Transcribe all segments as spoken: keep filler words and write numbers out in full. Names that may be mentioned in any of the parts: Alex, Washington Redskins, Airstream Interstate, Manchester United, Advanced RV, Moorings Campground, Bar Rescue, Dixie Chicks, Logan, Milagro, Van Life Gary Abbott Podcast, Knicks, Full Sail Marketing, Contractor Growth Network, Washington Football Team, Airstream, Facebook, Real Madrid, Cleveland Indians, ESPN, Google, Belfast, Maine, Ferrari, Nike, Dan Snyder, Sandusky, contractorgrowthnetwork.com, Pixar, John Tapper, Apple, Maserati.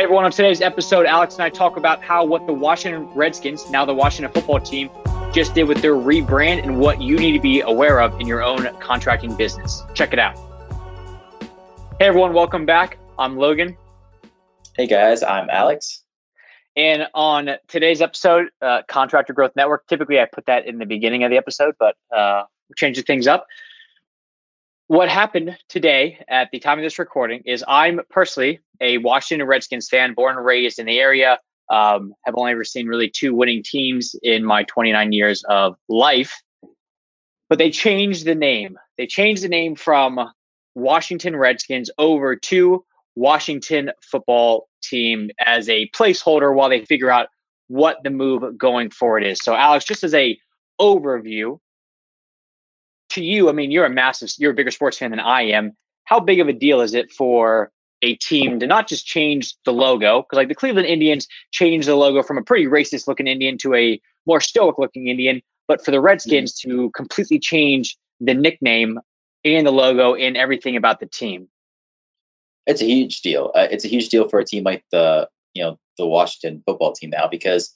Hey everyone, on today's episode, Alex and I talk about how what the Washington Redskins, now the Washington Football Team, just did with their rebrand and what you need to be aware of in your own contracting business. Check it out. Hey everyone, welcome back. I'm Logan. Hey guys, I'm Alex. And on today's episode, uh, Contractor Growth Network, typically I put that in the beginning of the episode, but uh, we're changing things up. What happened today at the time of this recording is I'm personally a Washington Redskins fan, born and raised in the area. Um, have only ever seen really two winning teams in my twenty-nine years of life. But they changed the name. They changed the name from Washington Redskins over to Washington Football Team as a placeholder while they figure out what the move going forward is. So Alex, just as a overview, to you, I mean, you're a massive, you're a bigger sports fan than I am. How big of a deal is it for a team to not just change the logo? Because like the Cleveland Indians changed the logo from a pretty racist looking Indian to a more stoic looking Indian, but for the Redskins mm-hmm. to completely change the nickname and the logo and everything about the team. It's a huge deal. Uh, it's a huge deal for a team like the, you know, the Washington Football Team now, because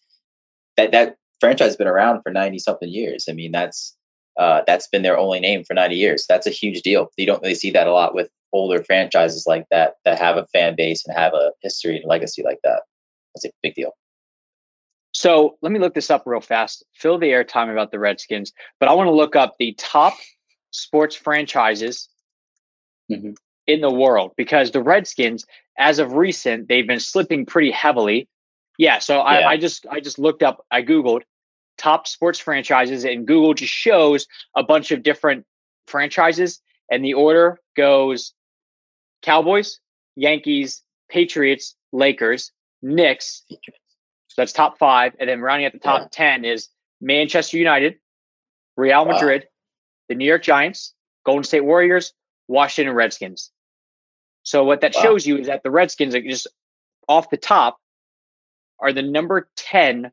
that, that franchise has been around for ninety something years. I mean, that's, Uh, that's been their only name for ninety years. That's a huge deal. You don't really see that a lot with older franchises like that, that have a fan base and have a history and legacy like that. That's a big deal. So let me look this up real fast. Fill the airtime about the Redskins, but I want to look up the top sports franchises mm-hmm. in the world, because the Redskins, as of recent, they've been slipping pretty heavily. Yeah. So I, yeah. I just, I just looked up, I Googled top sports franchises, and Google just shows a bunch of different franchises, and the order goes Cowboys, Yankees, Patriots, Lakers, Knicks. So that's top five. And then rounding at the top yeah. ten is Manchester United, Real Madrid, wow. the New York Giants, Golden State Warriors, Washington Redskins. So what that wow. shows you is that the Redskins are just off the top are the number ten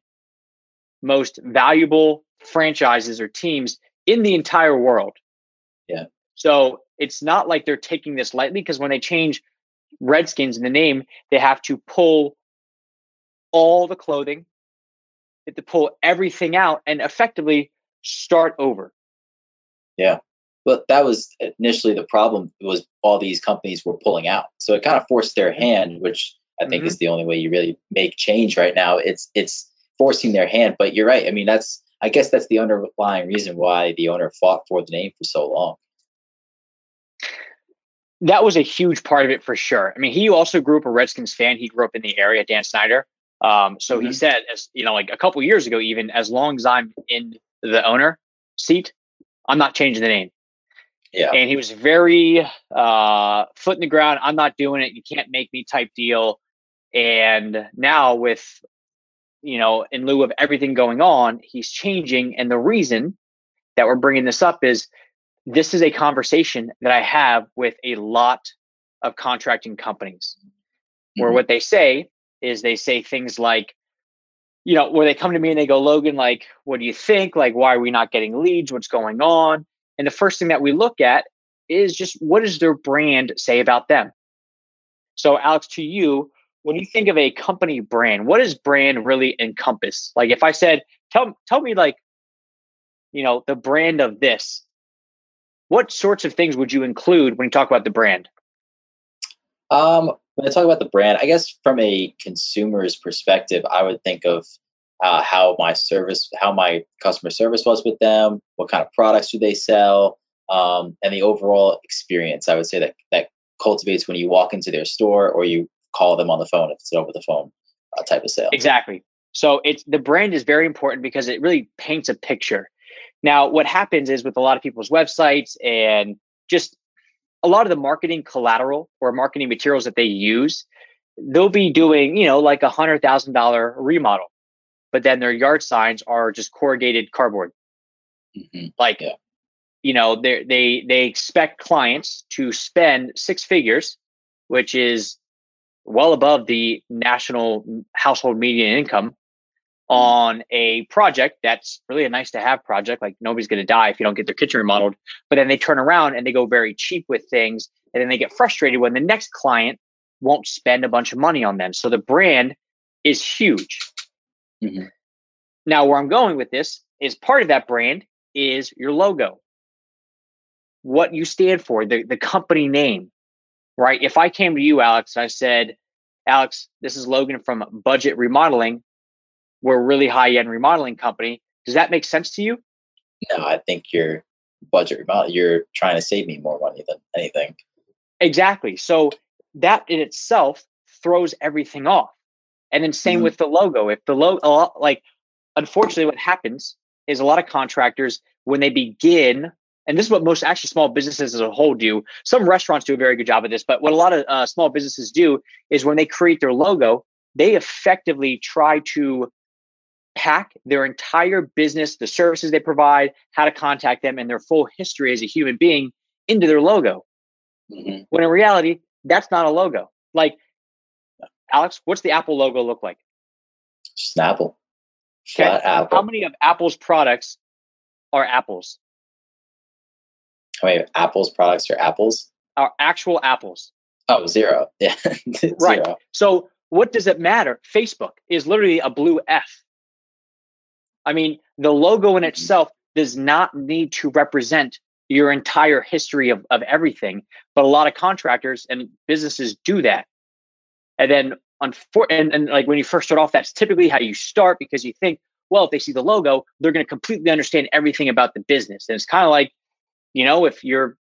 most valuable franchises or teams in the entire world. Yeah. So it's not like they're taking this lightly, because when they change Redskins in the name, they have to pull all the clothing, they have to pull everything out and effectively start over. Yeah. But that was initially the problem, was all these companies were pulling out. So it kind of forced their hand, which I think mm-hmm. is the only way you really make change right now. It's, it's, forcing their hand, but you're right. I mean, that's, I guess that's the underlying reason why the owner fought for the name for so long. That was a huge part of it for sure. I mean, he also grew up a Redskins fan. He grew up in the area, Dan Snyder. Um, so mm-hmm. he said, as you know, like a couple years ago, even as long as I'm in the owner seat, I'm not changing the name. Yeah. And he was very uh, foot in the ground. I'm not doing it. You can't make me type deal. And now with, you know, in lieu of everything going on, he's changing. And the reason that we're bringing this up is this is a conversation that I have with a lot of contracting companies mm-hmm. where what they say is they say things like, you know, where they come to me and they go, Logan, like, what do you think? Like, why are we not getting leads? What's going on? And the first thing that we look at is just what does their brand say about them? So Alex, to you, when you think of a company brand, what does brand really encompass? Like if I said, tell, tell me like, you know, the brand of this, what sorts of things would you include when you talk about the brand? Um, when I talk about the brand, I guess from a consumer's perspective, I would think of uh, how my service, how my customer service was with them, what kind of products do they sell, um, and the overall experience. I would say that that cultivates when you walk into their store or you call them on the phone if it's over the phone uh, type of sale. Exactly. So it's the brand is very important because it really paints a picture. Now, what happens is with a lot of people's websites and just a lot of the marketing collateral or marketing materials that they use, they'll be doing, you know, like a hundred thousand dollar remodel, but then their yard signs are just corrugated cardboard. Mm-hmm. Like, yeah. you know, they they they expect clients to spend six figures, which is well above the national household median income on a project that's really a nice to have project. Like nobody's going to die if you don't get their kitchen remodeled, but then they turn around and they go very cheap with things. And then they get frustrated when the next client won't spend a bunch of money on them. So the brand is huge. Mm-hmm. Now, where I'm going with this is part of that brand is your logo, what you stand for, the, the company name, right? If I came to you, Alex, and I said, Alex, this is Logan from Budget Remodeling. We're a really high-end remodeling company. Does that make sense to you? No, I think you're budget remodeling. You're trying to save me more money than anything. Exactly. So that in itself throws everything off. And then same mm-hmm. with the logo. If the logo, like, unfortunately, what happens is a lot of contractors, when they begin, and this is what most actually small businesses as a whole do. Some restaurants do a very good job of this, but what a lot of uh, small businesses do is when they create their logo, they effectively try to pack their entire business, the services they provide, how to contact them, and their full history as a human being into their logo. Mm-hmm. When in reality, that's not a logo. Like, Alex, what's the Apple logo look like? Just an apple. Okay. Flat apple. How many of Apple's products are apples? How many of Apple's products are apples? Are actual apples. Oh, zero. Yeah. Zero. Right. So what does it matter? Facebook is literally a blue F. I mean, the logo in itself does not need to represent your entire history of, of everything. But a lot of contractors and businesses do that. And then And, and like when you first start off, that's typically how you start, because you think, well, if they see the logo, they're going to completely understand everything about the business. And it's kind of like, you know, if you're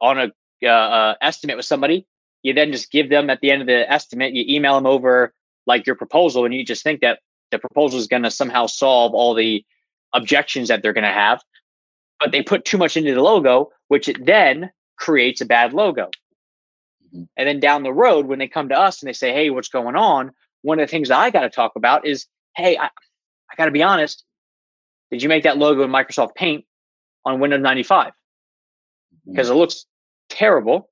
on a uh, uh, estimate with somebody, you then just give them at the end of the estimate, you email them over like your proposal, and you just think that the proposal is going to somehow solve all the objections that they're going to have. But they put too much into the logo, which it then creates a bad logo. And then down the road, when they come to us and they say, hey, what's going on? One of the things that I got to talk about is, hey, I, I got to be honest. Did you make that logo in Microsoft Paint on Windows ninety-five? Because it looks terrible.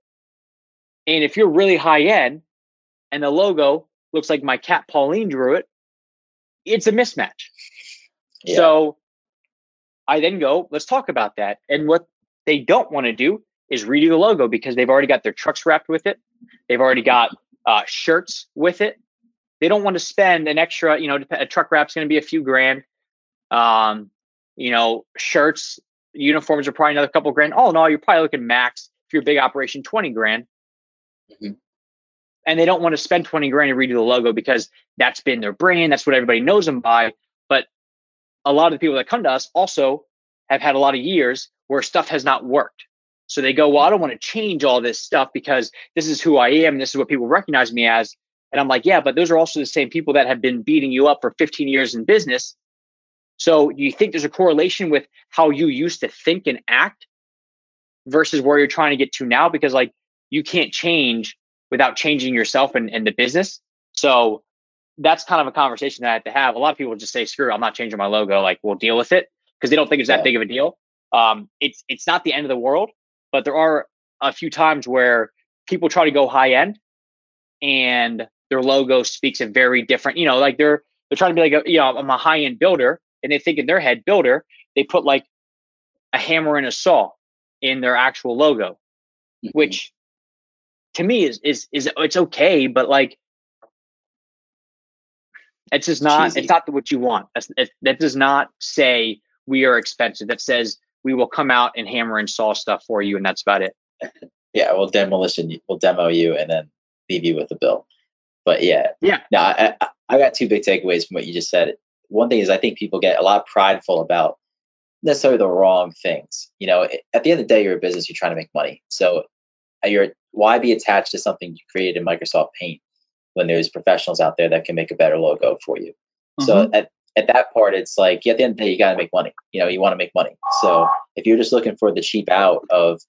And if you're really high end and the logo looks like my cat Pauline drew it, it's a mismatch. Yeah. So I then go, let's talk about that. And what they don't want to do is redo the logo, because they've already got their trucks wrapped with it. They've already got uh, shirts with it. They don't want to spend an extra, you know, a truck wrap's going to be a few grand. Um, you know, shirts, uniforms are probably another couple grand. All in all, you're probably looking max, if you're a big operation, twenty grand. Mm-hmm. And they don't want to spend twenty grand to redo the logo, because that's been their brand. That's what everybody knows them by. But a lot of the people that come to us also have had a lot of years where stuff has not worked. So they go, well, I don't want to change all this stuff because this is who I am. This is what people recognize me as. And I'm like, yeah, but those are also the same people that have been beating you up for fifteen years in business. So you think there's a correlation with how you used to think and act versus where you're trying to get to now? Because like, you can't change without changing yourself and, and the business. So that's kind of a conversation that I have to have. A lot of people just say, screw it, I'm not changing my logo. Like, we'll deal with it, because they don't think it's that yeah. big of a deal. Um, it's it's not the end of the world. But there are a few times where people try to go high end and their logo speaks a very different, you know, like they're, they're trying to be like, a, you know, I'm a high end builder, and they think in their head builder, they put like a hammer and a saw in their actual logo, mm-hmm. which to me is, is, is it's okay. But like, it's just not, cheesy. It's not what you want. That's, it, that does not say we are expensive. That says, we will come out and hammer and saw stuff for you, and that's about it. Yeah, we'll demolition, we'll demo you, and then leave you with a bill. But yeah, yeah. Now I, I got two big takeaways from what you just said. One thing is, I think people get a lot prideful about necessarily the wrong things. You know, at the end of the day, you're a business; you're trying to make money. So, you're why be attached to something you created in Microsoft Paint when there's professionals out there that can make a better logo for you? Mm-hmm. So. At, At that part, it's like, yeah, at the end of the day, you got to make money. You know, you want to make money. So if you're just looking for the cheap out of,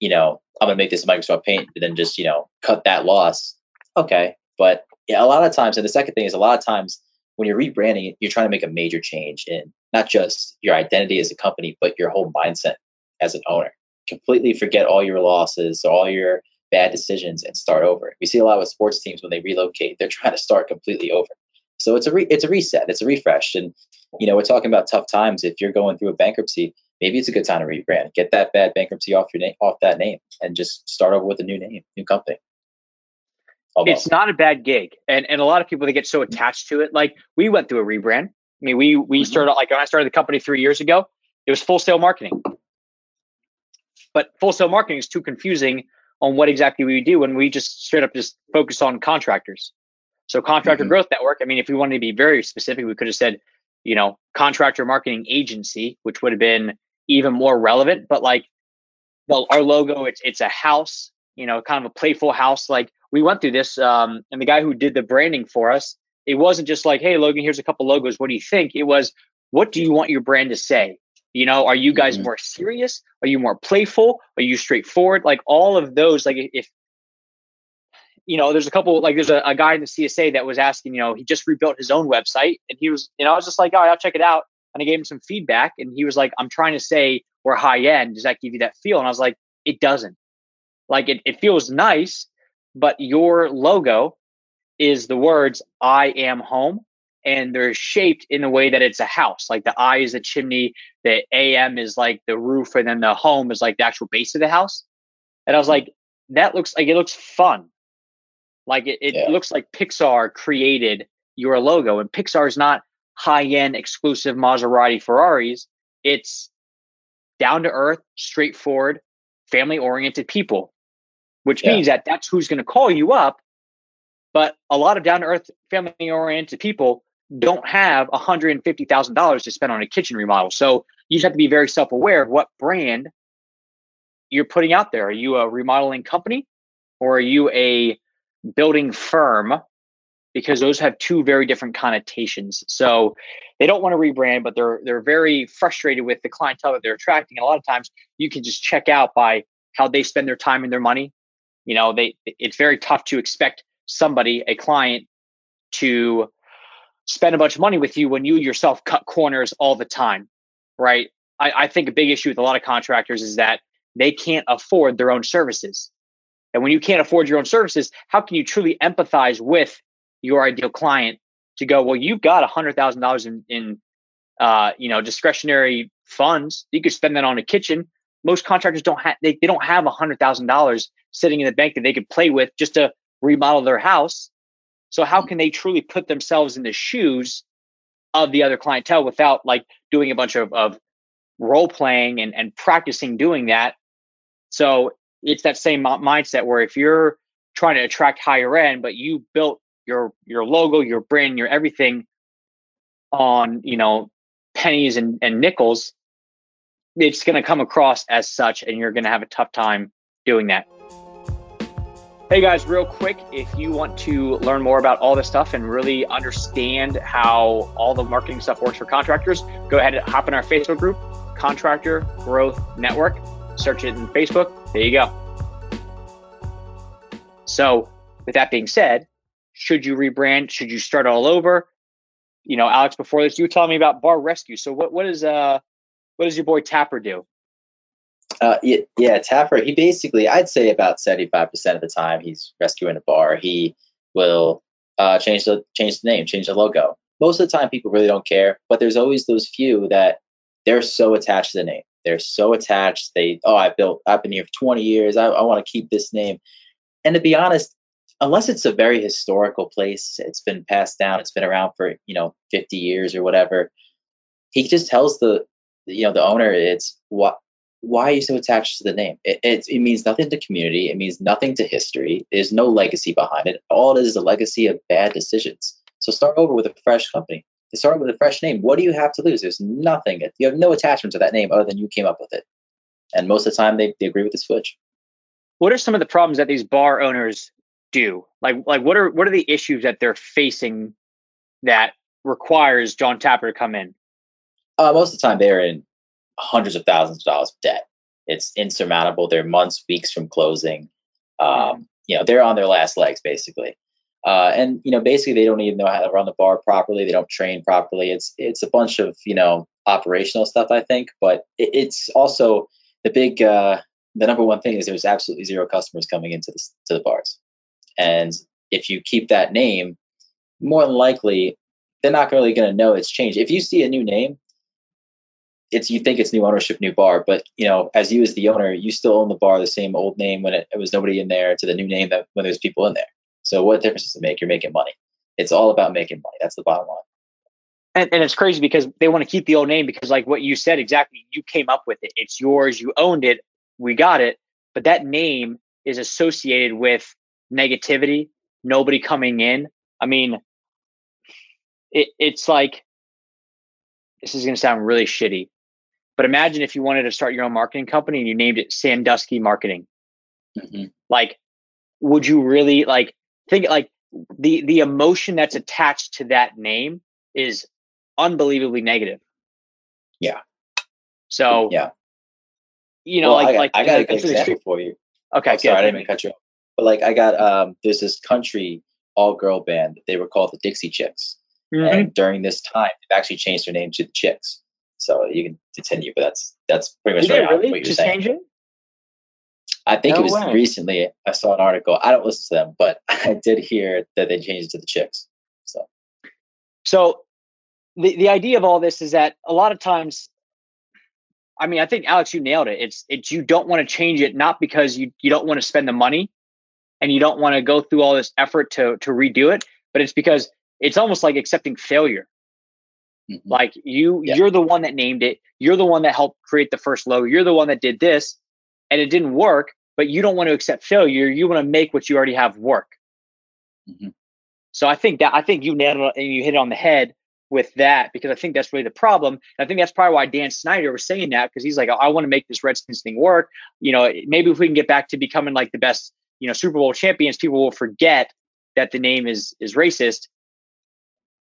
you know, I'm going to make this Microsoft Paint and then just, you know, cut that loss. Okay. But yeah, a lot of times, and the second thing is, a lot of times when you're rebranding, you're trying to make a major change in not just your identity as a company, but your whole mindset as an owner. Completely forget all your losses, all your bad decisions, and start over. We see a lot of sports teams when they relocate, they're trying to start completely over. So it's a re- it's a reset, it's a refresh. And, you know, we're talking about tough times. If you're going through a bankruptcy, maybe it's a good time to rebrand. Get that bad bankruptcy off your name, off that name, and just start over with a new name, new company. Almost. It's not a bad gig. And and a lot of people, they get so attached to it. Like we went through a rebrand. I mean, we we started, like when I started the company three years ago, it was Full Sail Marketing. But Full Sail Marketing is too confusing on what exactly we do when we just straight up just focus on contractors. So Contractor mm-hmm. Growth Network, I mean, if we wanted to be very specific, we could have said, you know, Contractor Marketing Agency, which would have been even more relevant. But like, well, our logo, it's it's a house, you know, kind of a playful house. Like we went through this, um, and the guy who did the branding for us, it wasn't just like, hey, Logan, here's a couple logos. What do you think? It was, what do you want your brand to say? You know, are you guys mm-hmm. more serious? Are you more playful? Are you straightforward? Like all of those, like if, you know, there's a couple, like there's a, a guy in the C S A that was asking, you know, he just rebuilt his own website and he was, you know, I was just like, all right, I'll check it out. And I gave him some feedback and he was like, I'm trying to say we're high end. Does that give you that feel? And I was like, it doesn't. Like it, it feels nice, but your logo is the words, I am home. And they're shaped in a way that it's a house. Like the I is the chimney, the A M is like the roof, and then the home is like the actual base of the house. And I was like, that looks like it looks fun. Like it, it yeah. looks like Pixar created your logo. And Pixar is not high-end exclusive Maserati Ferraris. It's down to earth, straightforward, family-oriented people, which yeah. means that that's who's going to call you up. But a lot of down to earth, family-oriented people don't have one hundred fifty thousand dollars to spend on a kitchen remodel. So you just have to be very self-aware of what brand you're putting out there. Are you a remodeling company or are you a building firm? Because those have two very different connotations. So they don't want to rebrand, but they're they're very frustrated with the clientele that they're attracting. And a lot of times you can just check out by how they spend their time and their money. You know, they it's very tough to expect somebody, a client, to spend a bunch of money with you when you yourself cut corners all the time, right? I, I think a big issue with a lot of contractors is that they can't afford their own services. And when you can't afford your own services, how can you truly empathize with your ideal client to go, well, you've got one hundred thousand dollars in, in uh, you know, discretionary funds. You could spend that on a kitchen. Most contractors don't have, they, they don't have one hundred thousand dollars sitting in the bank that they could play with just to remodel their house. So how can they truly put themselves in the shoes of the other clientele without like doing a bunch of, of role playing and, and practicing doing that? So it's that same mindset where if you're trying to attract higher end, but you built your, your logo, your brand, your everything on, you know, pennies and, and nickels, it's going to come across as such, and you're going to have a tough time doing that. Hey guys, real quick, if you want to learn more about all this stuff and really understand how all the marketing stuff works for contractors, go ahead and hop in our Facebook group, Contractor Growth Network. Search it in Facebook. There you go. So with that being said, should you rebrand? Should you start all over? You know, Alex, before this, you were telling me about Bar Rescue. So what, what is, uh, what does your boy Tapper do? Uh, yeah, yeah, Tapper, he basically, I'd say about seventy-five percent of the time he's rescuing a bar, he will uh, change the change the name, change the logo. Most of the time, people really don't care, but there's always those few that they're so attached to the name. They're so attached. They, oh, I built, I've been here for twenty years. I, I want to keep this name. And to be honest, unless it's a very historical place, it's been passed down, it's been around for, you know, fifty years or whatever. He just tells the, you know, the owner, it's what. Why are you so attached to the name? It, it it means nothing to community. It means nothing to history. There's no legacy behind it. All it is is a legacy of bad decisions. So start over with a fresh company. Start with a fresh name. What do you have to lose? There's nothing. You have no attachment to that name other than you came up with it. And most of the time, they, they agree with the switch. What are some of the problems that these bar owners do? Like like what are what are the issues that they're facing that requires John Tapper to come in? Uh, most of the time, they're in hundreds of thousands of dollars of debt. It's insurmountable. They're months, weeks from closing. Um, you know, they're on their last legs basically. Uh, and, you know, basically they don't even know how to run the bar properly. They don't train properly. It's, it's a bunch of, you know, operational stuff, I think, but it, it's also the big, uh, the number one thing is there's absolutely zero customers coming into the, to the bars. And if you keep that name, more than likely, they're not really going to know it's changed. If you see a new name, it's, you think it's new ownership, new bar, but you know, as you as the owner, you still own the bar, the same old name when it, it was nobody in there to the new name that when there's people in there. So what difference does it make? You're making money. It's all about making money. That's the bottom line. And, and it's crazy because they want to keep the old name because, like what you said, exactly, you came up with it. It's yours. You owned it. We got it. But that name is associated with negativity, nobody coming in. I mean, it, it's like, this is going to sound really shitty, but imagine if you wanted to start your own marketing company and you named it Sandusky Marketing. Mm-hmm. Like, would you really like think like the, the emotion that's attached to that name is unbelievably negative. Yeah. So, yeah. You know, well, like, I got, like, I got like, an example for you. Okay. I'm sorry, I didn't mean to cut you off. But like, I got, um, there's this country all girl band that they were called the Dixie Chicks. Mm-hmm. And during this time, they've actually changed their name to the Chicks. So you can continue, but that's, that's pretty much right on really? what you're Just saying. Changing? I think no it was way. recently. I saw an article. I don't listen to them, but I did hear that they changed it to the Chicks. So, so the, the idea of all this is that a lot of times, I mean, I think Alex, you nailed it. It's, it's, you don't want to change it, not because you, you don't want to spend the money and you don't want to go through all this effort to, to redo it, but it's because it's almost like accepting failure. Mm-hmm. Like you, yeah. you're the one that named it. You're the one that helped create the first logo. You're the one that did this and it didn't work, but you don't want to accept failure. You want to make what you already have work. Mm-hmm. So I think that, I think you nailed it and you hit it on the head with that, because I think that's really the problem. And I think that's probably why Dan Snyder was saying that, because he's like, I want to make this Redskins thing work. You know, maybe if we can get back to becoming like the best, you know, Super Bowl champions, people will forget that the name is, is racist.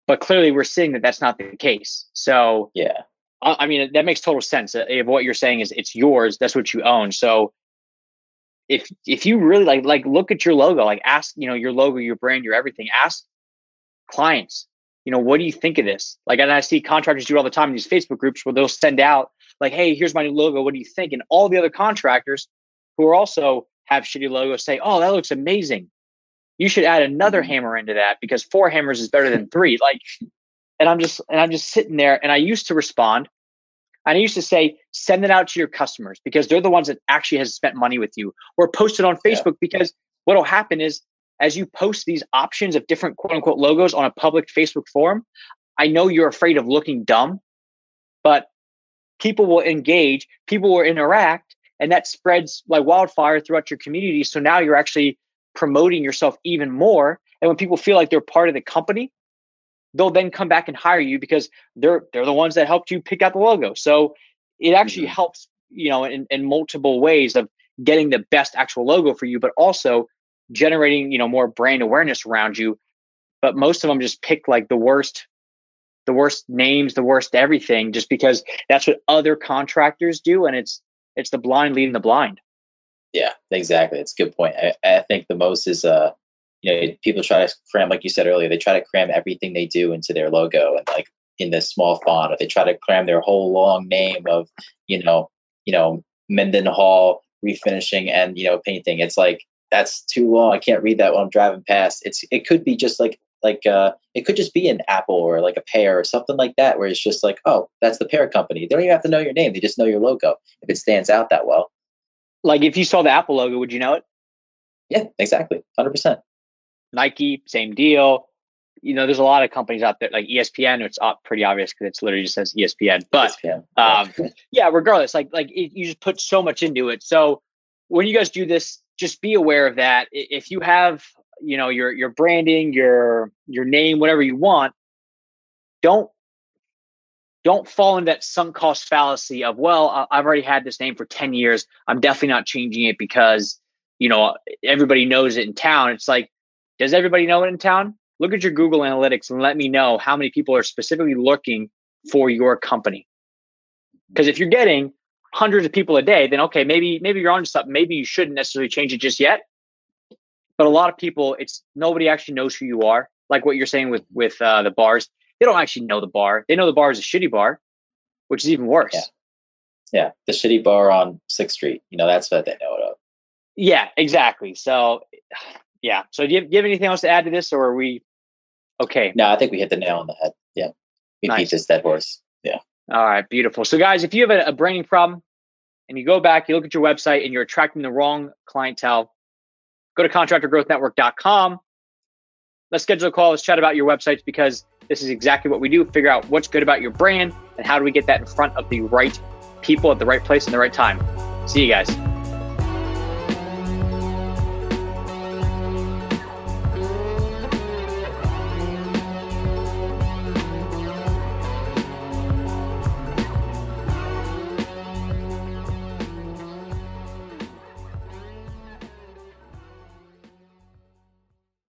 But clearly we're seeing that that's not the case. So yeah, I, I mean, that makes total sense. If what you're saying is it's yours, that's what you own. So if, if you really like, like look at your logo, like ask, you know, your logo, your brand, your everything, ask clients, you know, what do you think of this? Like, and I see contractors do it all the time in these Facebook groups where they'll send out like, hey, here's my new logo. What do you think? And all the other contractors who are also have shitty logos say, oh, that looks amazing. You should add another hammer into that because four hammers is better than three. Like, and I'm just, and I'm just sitting there and I used to respond. And I used to say, send it out to your customers because they're the ones that actually has spent money with you, or post it on Facebook. Yeah. Because what'll happen is as you post these options of different quote unquote logos on a public Facebook forum, I know you're afraid of looking dumb, but people will engage, people will interact, and that spreads like wildfire throughout your community. So now you're actually promoting yourself even more. And when people feel like they're part of the company, they'll then come back and hire you because they're, they're the ones that helped you pick out the logo. So it actually mm-hmm. helps, you know, in, in multiple ways of getting the best actual logo for you, but also generating, you know, more brand awareness around you. But most of them just pick like the worst, the worst names, the worst everything, just because that's what other contractors do. And it's, it's the blind leading the blind. Yeah, exactly. It's a good point. I, I think the most is, uh, you know, people try to cram, like you said earlier, they try to cram everything they do into their logo and like in this small font, or they try to cram their whole long name of, you know, you know, Mendenhall refinishing and, you know, painting. It's like, that's too long. I can't read that when I'm driving past. It's, it could be just like, like, uh, it could just be an Apple or like a pear or something like that, where it's just like, oh, that's the pear company. They don't even have to know your name. They just know your logo if it stands out that well. Like if you saw the Apple logo, would you know it? Yeah, exactly. one hundred percent. Nike, same deal. You know, there's a lot of companies out there like E S P N. It's pretty obvious because it's literally just says E S P N. But E S P N. Um, yeah, regardless, like like it, you just put so much into it. So when you guys do this, just be aware of that. If you have, you know, your your branding, your your name, whatever you want, don't Don't fall into that sunk cost fallacy of, well, I've already had this name for ten years. I'm definitely not changing it because, you know, everybody knows it in town. It's like, does everybody know it in town? Look at your Google Analytics and let me know how many people are specifically looking for your company. Because if you're getting hundreds of people a day, then, okay, maybe maybe you're on to something. Maybe you shouldn't necessarily change it just yet. But a lot of people, it's nobody actually knows who you are. Like what you're saying with, with uh, the bars. They don't actually know the bar. They know the bar is a shitty bar, which is even worse. Yeah, yeah. The shitty bar on sixth street. You know, that's what they know it of. Yeah, exactly. So, yeah. So do you, do you have anything else to add to this, or are we okay? No, I think we hit the nail on the head. Yeah. We nice. beat this dead horse. Yeah. All right. Beautiful. So, guys, if you have a, a branding problem and you go back, you look at your website and you're attracting the wrong clientele, go to contractor growth network dot com. Let's schedule a call. Let's chat about your websites, because this is exactly what we do. Figure out what's good about your brand and how do we get that in front of the right people at the right place and the right time. See you guys.